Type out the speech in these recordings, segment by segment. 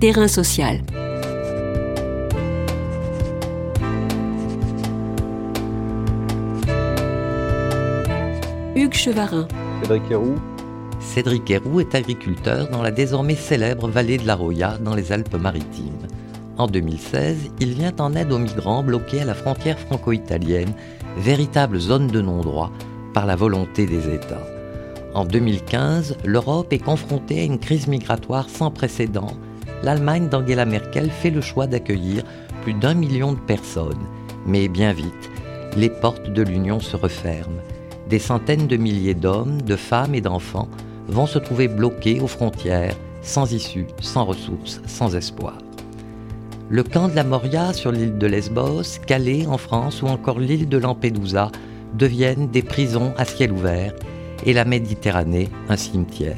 terrain social. Hugues Chevarin. Cédric Herrou est agriculteur dans la désormais célèbre vallée de la Roya, dans les Alpes-Maritimes. En 2016, il vient en aide aux migrants bloqués à la frontière franco-italienne, véritable zone de non-droit, par la volonté des États. En 2015, l'Europe est confrontée à une crise migratoire sans précédent. L'Allemagne d'Angela Merkel fait le choix d'accueillir plus d'1 million de personnes. Mais bien vite, les portes de l'Union se referment. Des centaines de milliers d'hommes, de femmes et d'enfants vont se trouver bloqués aux frontières, sans issue, sans ressources, sans espoir. Le camp de la Moria sur l'île de Lesbos, Calais en France ou encore l'île de Lampedusa deviennent des prisons à ciel ouvert et la Méditerranée un cimetière.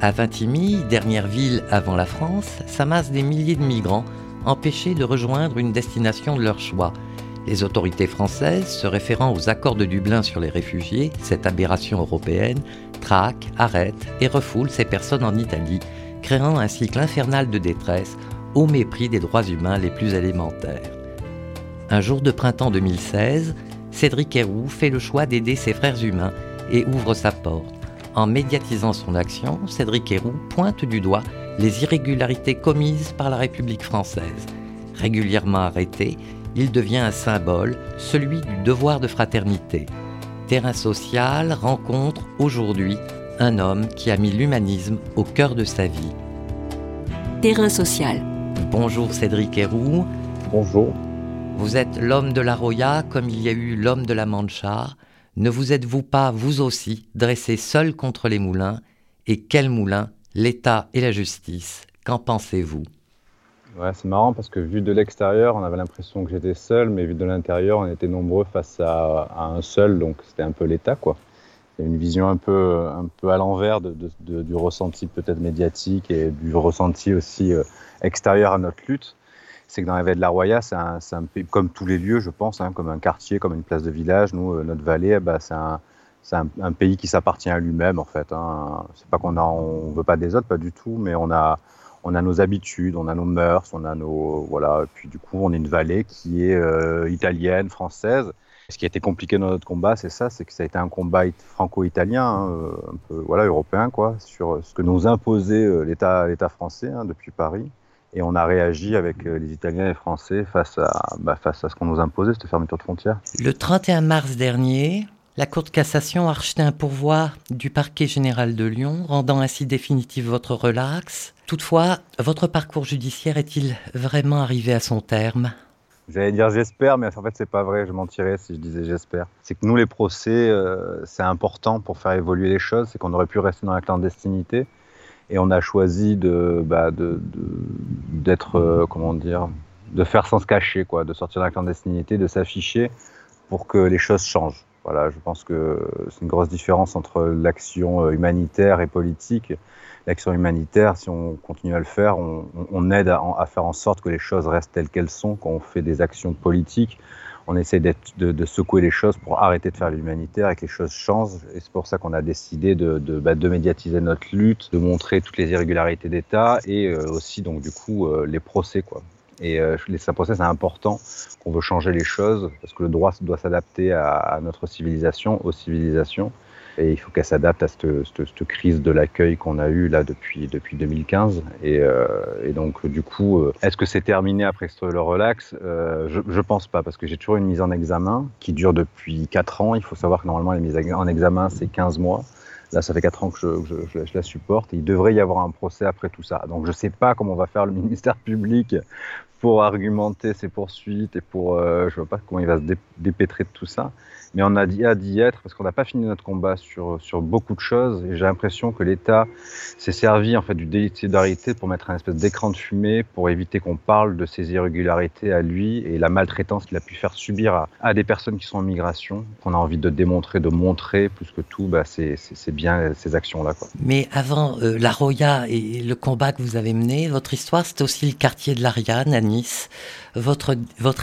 À Vintimille, dernière ville avant la France, s'amassent des milliers de migrants empêchés de rejoindre une destination de leur choix. Les autorités françaises, se référant aux accords de Dublin sur les réfugiés, cette aberration européenne, traquent, arrêtent et refoulent ces personnes en Italie, créant un cycle infernal de détresse au mépris des droits humains les plus élémentaires. Un jour de printemps 2016, Cédric Herrou fait le choix d'aider ses frères humains et ouvre sa porte. En médiatisant son action, Cédric Herrou pointe du doigt les irrégularités commises par la République française. Régulièrement arrêté, il devient un symbole, celui du devoir de fraternité. Terrain social rencontre aujourd'hui un homme qui a mis l'humanisme au cœur de sa vie. Terrain social. Bonjour Cédric Herrou. Bonjour. Vous êtes l'homme de la Roya comme il y a eu l'homme de la Mancha. Ne vous êtes-vous pas, vous aussi, dressé seul contre les moulins ? Et quel moulin ? L'État et la justice. Qu'en pensez-vous ? Ouais, c'est marrant parce que vu de l'extérieur, on avait l'impression que j'étais seul, mais vu de l'intérieur, on était nombreux face à un seul, donc c'était un peu l'État, quoi. C'est une vision un peu à l'envers du ressenti peut-être médiatique et du ressenti aussi extérieur à notre lutte. C'est que dans la vallée de la Roya, c'est un comme tous les lieux, je pense, comme un quartier, comme une place de village, nous, notre vallée, c'est un pays qui s'appartient à lui-même, en fait. C'est pas qu'on veut pas des autres, pas du tout, mais on a nos habitudes, on a nos mœurs, on a nos... Voilà. Et puis du coup, on est une vallée qui est italienne, française. Ce qui a été compliqué dans notre combat, c'est ça, c'est que ça a été un combat franco-italien, un peu européen, quoi, sur ce que nous imposait l'État français depuis Paris. Et on a réagi avec les Italiens et les Français face à ce qu'on nous imposait, cette fermeture de frontières. Le 31 mars dernier, la Cour de cassation a rejeté un pourvoi du parquet général de Lyon, rendant ainsi définitif votre relaxe. Toutefois, votre parcours judiciaire est-il vraiment arrivé à son terme ? J'allais dire j'espère, mais en fait c'est pas vrai, je mentirais si je disais j'espère. C'est que nous les procès, c'est important pour faire évoluer les choses, c'est qu'on aurait pu rester dans la clandestinité et on a choisi de faire sans se cacher, quoi, de sortir de la clandestinité, de s'afficher pour que les choses changent. Voilà, je pense que c'est une grosse différence entre l'action humanitaire et politique. L'action humanitaire, si on continue à le faire, on aide à faire en sorte que les choses restent telles qu'elles sont. Quand on fait des actions politiques, on essaie de secouer les choses pour arrêter de faire l'humanitaire et que les choses changent. Et c'est pour ça qu'on a décidé de médiatiser notre lutte, de montrer toutes les irrégularités d'État et aussi, donc, du coup, les procès, quoi. Et les procès, c'est important qu'on veut changer les choses parce que le droit doit s'adapter à notre civilisation, aux civilisations. Et il faut qu'elle s'adapte à cette crise de l'accueil qu'on a eue là depuis 2015. Et donc, du coup, est-ce que c'est terminé après le relax ? Je pense pas parce que j'ai toujours une mise en examen qui dure depuis 4 ans. Il faut savoir que normalement, les mises en examen, c'est 15 mois. Là, ça fait 4 ans que je la supporte. Et il devrait y avoir un procès après tout ça. Donc, je sais pas comment on va faire le ministère public pour argumenter ses poursuites et pour... je vois pas comment il va se dépêtrer de tout ça. Mais on a hâte d'y être parce qu'on n'a pas fini notre combat sur beaucoup de choses. Et j'ai l'impression que l'État s'est servi en fait du délit de solidarité pour mettre un espèce d'écran de fumée pour éviter qu'on parle de ses irrégularités à lui et la maltraitance qu'il a pu faire subir à des personnes qui sont en migration. Qu'on a envie de démontrer, de montrer plus que tout, c'est bien ces actions-là, quoi. Mais avant la Roya et le combat que vous avez mené, votre histoire, c'est aussi le quartier de l'Ariane, Nice. Votre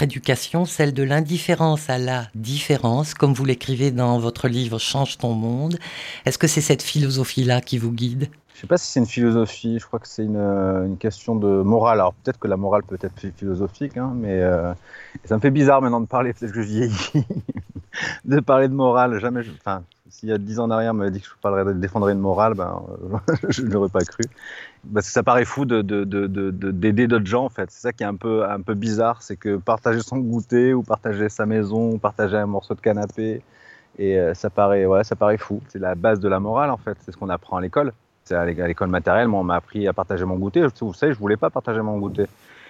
éducation, celle de l'indifférence à la différence, comme vous l'écrivez dans votre livre « Change ton monde ». Est-ce que c'est cette philosophie-là qui vous guide ? Je ne sais pas si c'est une philosophie, je crois que c'est une question de morale. Alors peut-être que la morale peut être philosophique, hein, mais ça me fait bizarre maintenant de parler, peut-être que je vieillis, de parler de morale. Jamais, enfin, s'il y a 10 ans en arrière, on m'avait dit que je parlerais, défendrais une morale, ben, je ne l'aurais pas cru. Parce que ça paraît fou d'aider d'autres gens, en fait. C'est ça qui est un peu bizarre, c'est que partager son goûter, ou partager sa maison, ou partager un morceau de canapé, et ça paraît fou. C'est la base de la morale, en fait, c'est ce qu'on apprend à l'école. À l'école maternelle, moi, on m'a appris à partager mon goûter. Vous savez, je ne voulais pas partager mon goûter.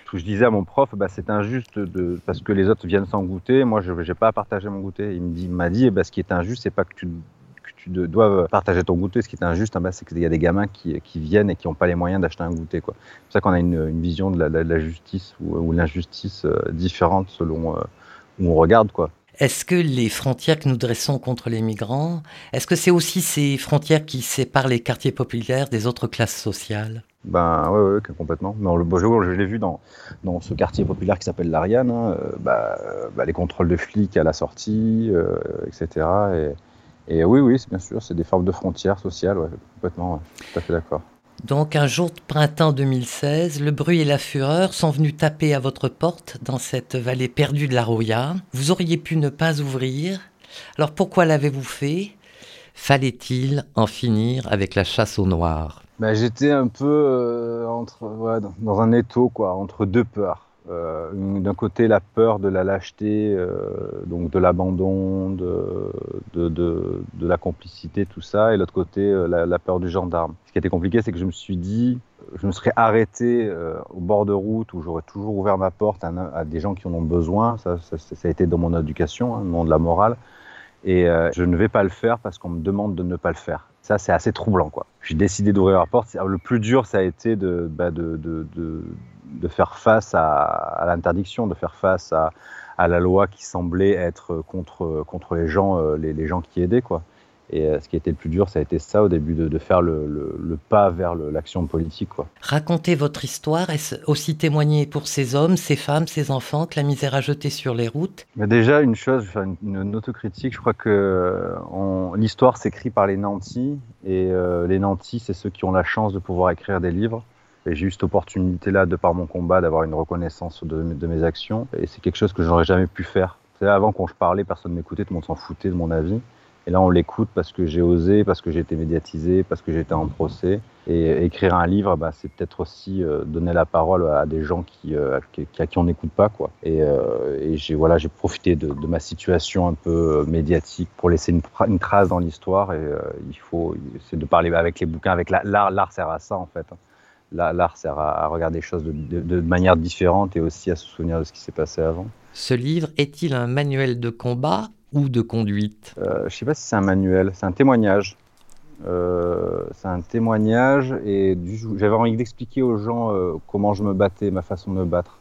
Tout je disais à mon prof, bah, c'est injuste parce que les autres viennent sans goûter. Moi, je n'ai pas à partager mon goûter. Il m'a dit, eh ben, ce qui est injuste, c'est pas que tu dois partager ton goûter. Ce qui est injuste, hein, bah, c'est qu'il y a des gamins qui viennent et qui n'ont pas les moyens d'acheter un goûter, quoi. C'est pour ça qu'on a une vision de la justice ou l'injustice différente selon où on regarde, quoi. Est-ce que les frontières que nous dressons contre les migrants, est-ce que c'est aussi ces frontières qui séparent les quartiers populaires des autres classes sociales ? Ben oui, ouais, complètement. Non, je l'ai vu dans ce quartier populaire qui s'appelle l'Ariane, hein, les contrôles de flics à la sortie, etc. Et oui, c'est bien sûr, c'est des formes de frontières sociales, ouais, complètement, ouais, tout à fait d'accord. Donc un jour de printemps 2016, le bruit et la fureur sont venus taper à votre porte dans cette vallée perdue de la Roya. Vous auriez pu ne pas ouvrir. Alors pourquoi l'avez-vous fait ? Fallait-il en finir avec la chasse au noir ? Ben, j'étais un peu dans un étau, quoi, entre deux peurs. D'un côté la peur de la lâcheté, donc de l'abandon, de la complicité, tout ça, et l'autre côté la peur du gendarme. Ce qui était compliqué, c'est que je me suis dit, je me serais arrêté au bord de route où j'aurais toujours ouvert ma porte à des gens qui en ont besoin. Ça a été dans mon éducation, hein, dans de la morale, et je ne vais pas le faire parce qu'on me demande de ne pas le faire. Ça, c'est assez troublant, quoi. J'ai décidé d'ouvrir la porte. Le plus dur, ça a été de faire face à l'interdiction, de faire face à la loi qui semblait être contre les gens qui aidaient, quoi. Et ce qui était le plus dur, ça a été ça au début, de faire le pas vers l'action politique, quoi. Racontez votre histoire, est-ce aussi témoigner pour ces hommes, ces femmes, ces enfants que la misère a jeté sur les routes ? Mais déjà, une chose, une autocritique, je crois que l'histoire s'écrit par les nantis, et les nantis, c'est ceux qui ont la chance de pouvoir écrire des livres. Et j'ai eu cette opportunité-là, de par mon combat, d'avoir une reconnaissance de mes actions. Et c'est quelque chose que j'aurais jamais pu faire. C'est avant, quand je parlais, personne ne m'écoutait, tout le monde s'en foutait de mon avis. Et là, on l'écoute parce que j'ai osé, parce que j'ai été médiatisé, parce que j'étais en procès. Et écrire un livre, bah, c'est peut-être aussi donner la parole à des gens à qui on n'écoute pas, quoi. Et j'ai profité de ma situation un peu médiatique pour laisser une trace dans l'histoire. Et c'est de parler avec les bouquins, avec l'art sert à ça, en fait. L'art sert à regarder les choses de manière différente et aussi à se souvenir de ce qui s'est passé avant. Ce livre est-il un manuel de combat ou de conduite ? Je ne sais pas si c'est un manuel, c'est un témoignage. Et j'avais envie d'expliquer aux gens comment je me battais, ma façon de me battre.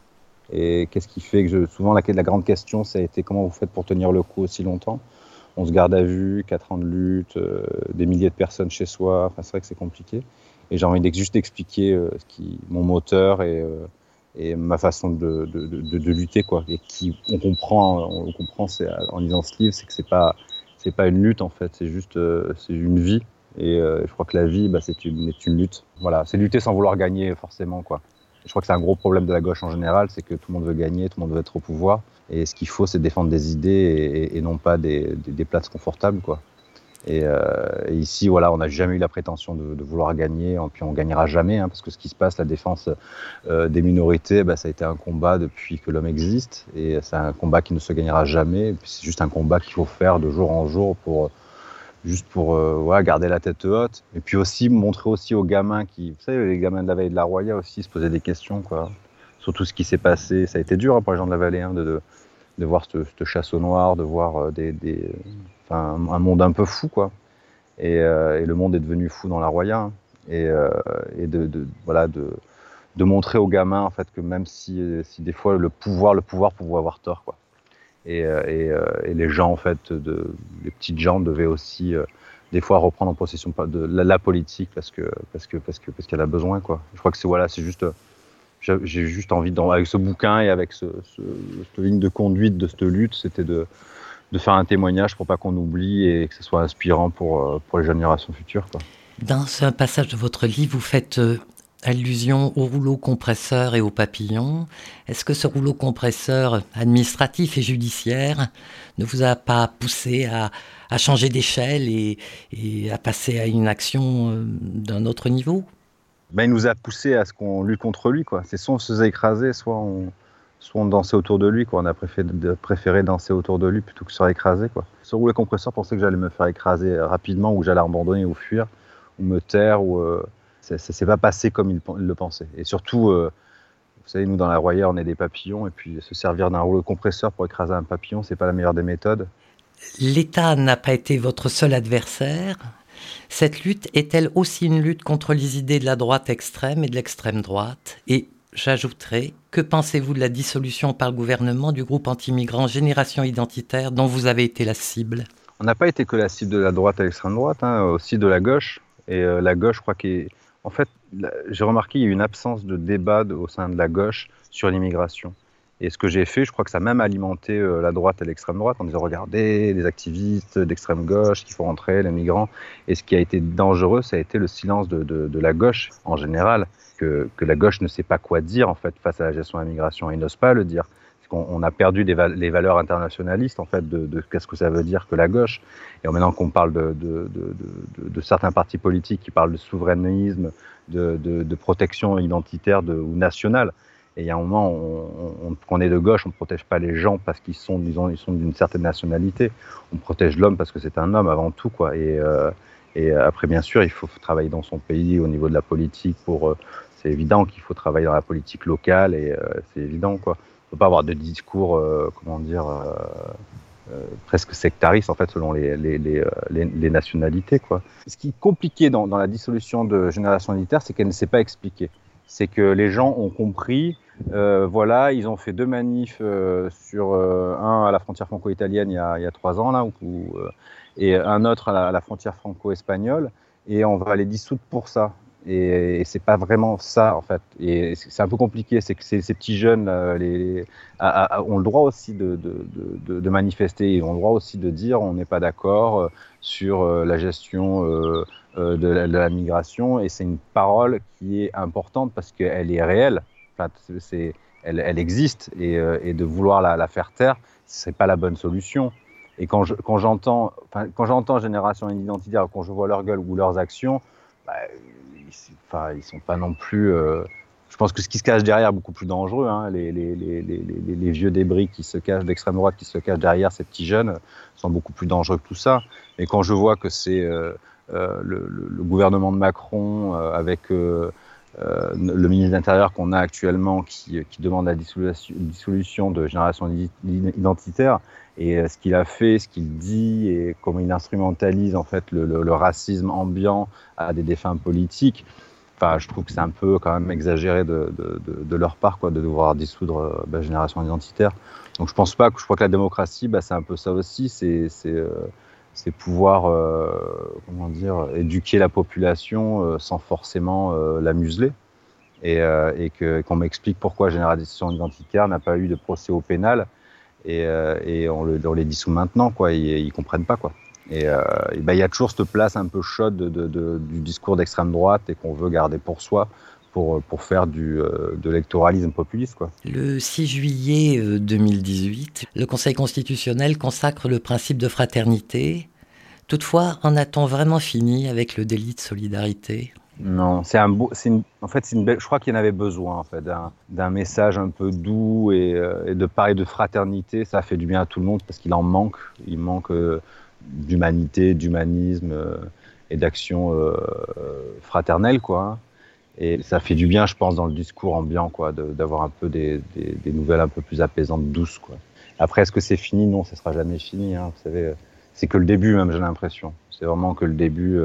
Et qu'est-ce qui fait que souvent la grande question, ça a été comment vous faites pour tenir le coup aussi longtemps ? On se garde à vue, 4 ans de lutte, des milliers de personnes chez soi, enfin, c'est vrai que c'est compliqué. Et j'ai envie juste d'expliquer mon moteur et ma façon de lutter, quoi. Et on comprend c'est, en lisant ce livre, c'est que c'est pas une lutte, en fait, c'est juste c'est une vie. Et je crois que la vie, bah, c'est une lutte. Voilà, c'est lutter sans vouloir gagner forcément, quoi. Je crois que c'est un gros problème de la gauche en général, c'est que tout le monde veut gagner, tout le monde veut être au pouvoir. Et ce qu'il faut, c'est défendre des idées et non pas des places confortables, quoi. Et ici, voilà, on n'a jamais eu la prétention de vouloir gagner, puis on ne gagnera jamais, hein, parce que ce qui se passe, la défense des minorités, bah, ça a été un combat depuis que l'homme existe, et c'est un combat qui ne se gagnera jamais, et puis c'est juste un combat qu'il faut faire de jour en jour pour garder la tête haute, et puis aussi montrer aussi aux gamins vous savez, les gamins de la vallée de la Roya aussi se posaient des questions, quoi, sur tout ce qui s'est passé. Ça a été dur, hein, pour les gens de la vallée, hein, de voir cette chasse au noir, de voir un monde un peu fou, quoi. Et le monde est devenu fou dans la Roya, hein. Et de montrer aux gamins, en fait, que même si des fois le pouvoir pouvait avoir tort, quoi. Et les gens, en fait, les petites gens devaient aussi des fois reprendre en possession de la politique parce qu'elle a besoin, quoi. Je crois que c'est juste. J'ai juste envie, avec ce bouquin et avec cette ligne de conduite de cette lutte, c'était de faire un témoignage pour pas qu'on oublie et que ce soit inspirant pour les générations futures, quoi. Dans un passage de votre livre, vous faites allusion au rouleau compresseur et aux papillons. Est-ce que ce rouleau compresseur administratif et judiciaire ne vous a pas poussé à changer d'échelle et à passer à une action d'un autre niveau ? Ben, il nous a poussé à ce qu'on lutte contre lui, quoi. C'est soit on se faisait écraser, soit on dansait autour de lui, quoi. On a préféré danser autour de lui plutôt que se faire écraser, quoi. Ce rouleau compresseur pensait que j'allais me faire écraser rapidement ou j'allais abandonner ou fuir ou me taire ou... Ça ne s'est pas passé comme il le pensait. Et surtout, vous savez, nous, dans la Roya, on est des papillons. Et puis, se servir d'un rouleau compresseur pour écraser un papillon, ce n'est pas la meilleure des méthodes. L'État n'a pas été votre seul adversaire. Cette lutte est-elle aussi une lutte contre les idées de la droite extrême et de l'extrême droite ? Et j'ajouterai, que pensez-vous de la dissolution par le gouvernement du groupe anti-migrant Génération Identitaire, dont vous avez été la cible ? On n'a pas été que la cible de la droite et l'extrême droite, hein, aussi de la gauche. Et la gauche, je crois qu'est... En fait, j'ai remarqué qu'il y a eu une absence de débat au sein de la gauche sur l'immigration. Et ce que j'ai fait, je crois que ça a même alimenté la droite et l'extrême droite en disant « Regardez, les activistes d'extrême gauche qui font rentrer les migrants ». Et ce qui a été dangereux, ça a été le silence de la gauche en général, que la gauche ne sait pas quoi dire en fait, face à la gestion de l'immigration. Ils n'osent pas le dire. On a perdu les valeurs internationalistes, en fait, de qu'est-ce que ça veut dire que la gauche. Et maintenant qu'on parle de certains partis politiques qui parlent de souverainisme, de protection identitaire ou nationale, et il y a un moment, qu'on est de gauche, on ne protège pas les gens parce qu'ils sont, disons, ils sont d'une certaine nationalité. On protège l'homme parce que c'est un homme avant tout, quoi. Et après, bien sûr, il faut travailler dans son pays au niveau de la politique. C'est évident qu'il faut travailler dans la politique locale, et c'est évident, quoi. Il ne faut pas avoir de discours, presque sectariste, en fait, selon les nationalités, quoi. Ce qui est compliqué dans la dissolution de Génération Identitaire, c'est qu'elle ne s'est pas expliquée. C'est que les gens ont compris, voilà, ils ont fait 2 manifs un à la frontière franco-italienne il y a 3 ans, là, et un autre à la frontière franco-espagnole, et on va les dissoudre pour ça. Et c'est pas vraiment ça, en fait. Et c'est un peu compliqué, c'est que ces petits jeunes ont le droit aussi de manifester, ils ont le droit aussi de dire on n'est pas d'accord sur la gestion de la migration. Et c'est une parole qui est importante parce qu'elle est réelle, enfin, elle existe, et de vouloir la faire taire, c'est pas la bonne solution. Et quand j'entends Génération Identitaire, quand je vois leur gueule ou leurs actions, ils sont pas non plus. Je pense que ce qui se cache derrière est beaucoup plus dangereux. Hein. Les vieux débris qui se cachent d'extrême droite, qui se cachent derrière ces petits jeunes, sont beaucoup plus dangereux que tout ça. Et quand je vois que c'est le gouvernement de Macron avec le ministre de l'Intérieur qu'on a actuellement qui demande la dissolution de Génération Identitaire, et ce qu'il a fait, ce qu'il dit, et comment il instrumentalise en fait le racisme ambiant à des défins politiques, enfin, je trouve que c'est un peu quand même exagéré de leur part, quoi, de devoir dissoudre Génération Identitaire. Donc je crois que la démocratie, c'est un peu ça aussi, c'est pouvoir éduquer la population sans forcément la museler. Et qu'on m'explique pourquoi Génération Identitaire n'a pas eu de procès au pénal, et on les dissout maintenant, quoi. Ils ne comprennent pas, quoi. Et y a toujours cette place un peu chaude du discours d'extrême droite et qu'on veut garder pour soi pour faire de l'électoralisme populiste, quoi. Le 6 juillet 2018, le Conseil constitutionnel consacre le principe de fraternité. Toutefois, en a-t-on vraiment fini avec le délit de solidarité ? Non, je crois qu'il y en avait besoin, en fait, d'un message un peu doux et de parler de fraternité. Ça fait du bien à tout le monde parce qu'il en manque. Il manque d'humanité, d'humanisme et d'action fraternelle, quoi. Et ça fait du bien, je pense, dans le discours ambiant, quoi, d'avoir un peu des nouvelles un peu plus apaisantes, douces, quoi. Après, est-ce que c'est fini ? Non, ça ne sera jamais fini, hein, vous savez. C'est que le début, même, j'ai l'impression. C'est vraiment que le début.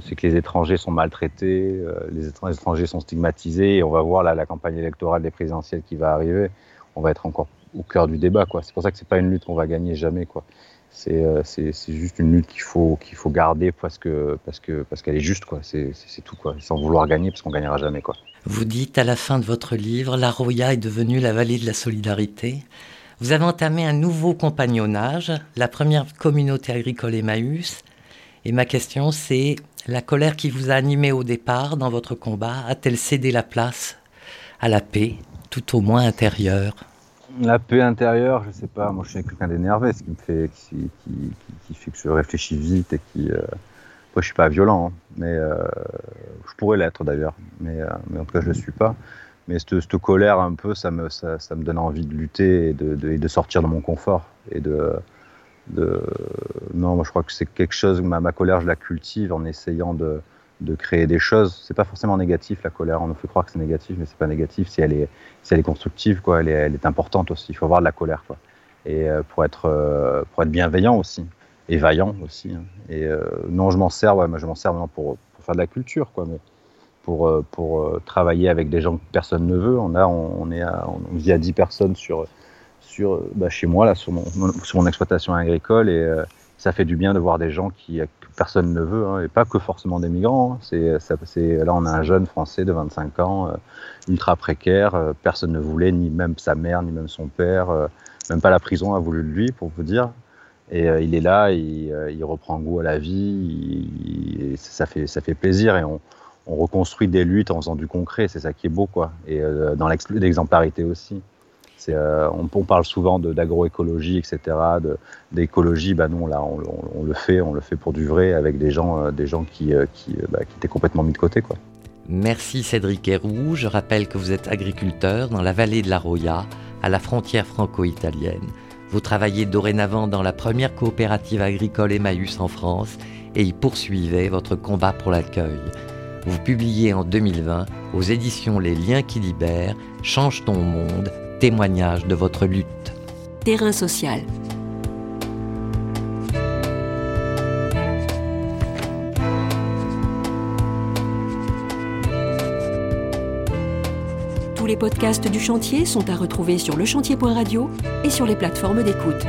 C'est que les étrangers sont maltraités, les étrangers sont stigmatisés, et on va voir là, la campagne électorale des présidentielles qui va arriver, on va être encore au cœur du débat, quoi. C'est pour ça que c'est pas une lutte qu'on va gagner jamais, quoi. C'est juste une lutte qu'il faut garder parce qu'elle est juste, quoi. C'est tout, quoi. Sans vouloir gagner, parce qu'on gagnera jamais, quoi. Vous dites à la fin de votre livre, la Roya est devenue la vallée de la solidarité. Vous avez entamé un nouveau compagnonnage, la première communauté agricole Emmaüs. Et ma question, c'est la colère qui vous a animé au départ dans votre combat, a-t-elle cédé la place à la paix, tout au moins intérieure ? La paix intérieure, je sais pas. Moi, je suis quelqu'un d'énervé, ce qui me fait, qui fait que je réfléchis vite et qui. Moi, je suis pas violent, hein, mais je pourrais l'être d'ailleurs, mais en tout cas, je le suis pas. Mais cette colère, un peu, ça me donne envie de lutter et de sortir de mon confort et de. Non, moi, je crois que c'est quelque chose. Ma colère, je la cultive en essayant de créer des choses. C'est pas forcément négatif, la colère. On nous fait croire que c'est négatif, mais c'est pas négatif si elle est constructive, quoi. Elle est importante aussi. Il faut avoir de la colère, quoi. Et pour être bienveillant aussi, et vaillant aussi, hein. Et non, je m'en sers maintenant pour faire de la culture, quoi, mais pour travailler avec des gens que personne ne veut. On vit à 10 personnes sur chez moi là, sur mon exploitation agricole, et ça fait du bien de voir des gens que personne ne veut, hein, et pas que forcément des migrants. Hein. Là, on a un jeune Français de 25 ans, ultra précaire, personne ne voulait, ni même sa mère, ni même son père, même pas la prison a voulu de lui, pour vous dire. Et il est là, il reprend goût à la vie, et ça fait plaisir. Et on reconstruit des luttes en faisant du concret, c'est ça qui est beau, quoi. Et dans l'exemplarité aussi. On parle souvent d'agroécologie, etc. D'écologie, bah non, là, on le fait pour du vrai, avec des gens qui étaient complètement mis de côté, quoi. Merci Cédric Herrou. Je rappelle que vous êtes agriculteur dans la vallée de la Roya, à la frontière franco-italienne. Vous travaillez dorénavant dans la première coopérative agricole Emmaüs en France et y poursuivez votre combat pour l'accueil. Vous publiez en 2020 aux éditions Les liens qui libèrent, Change ton monde, témoignage de votre lutte. Terrain social. Tous les podcasts du chantier sont à retrouver sur lechantier.radio et sur les plateformes d'écoute.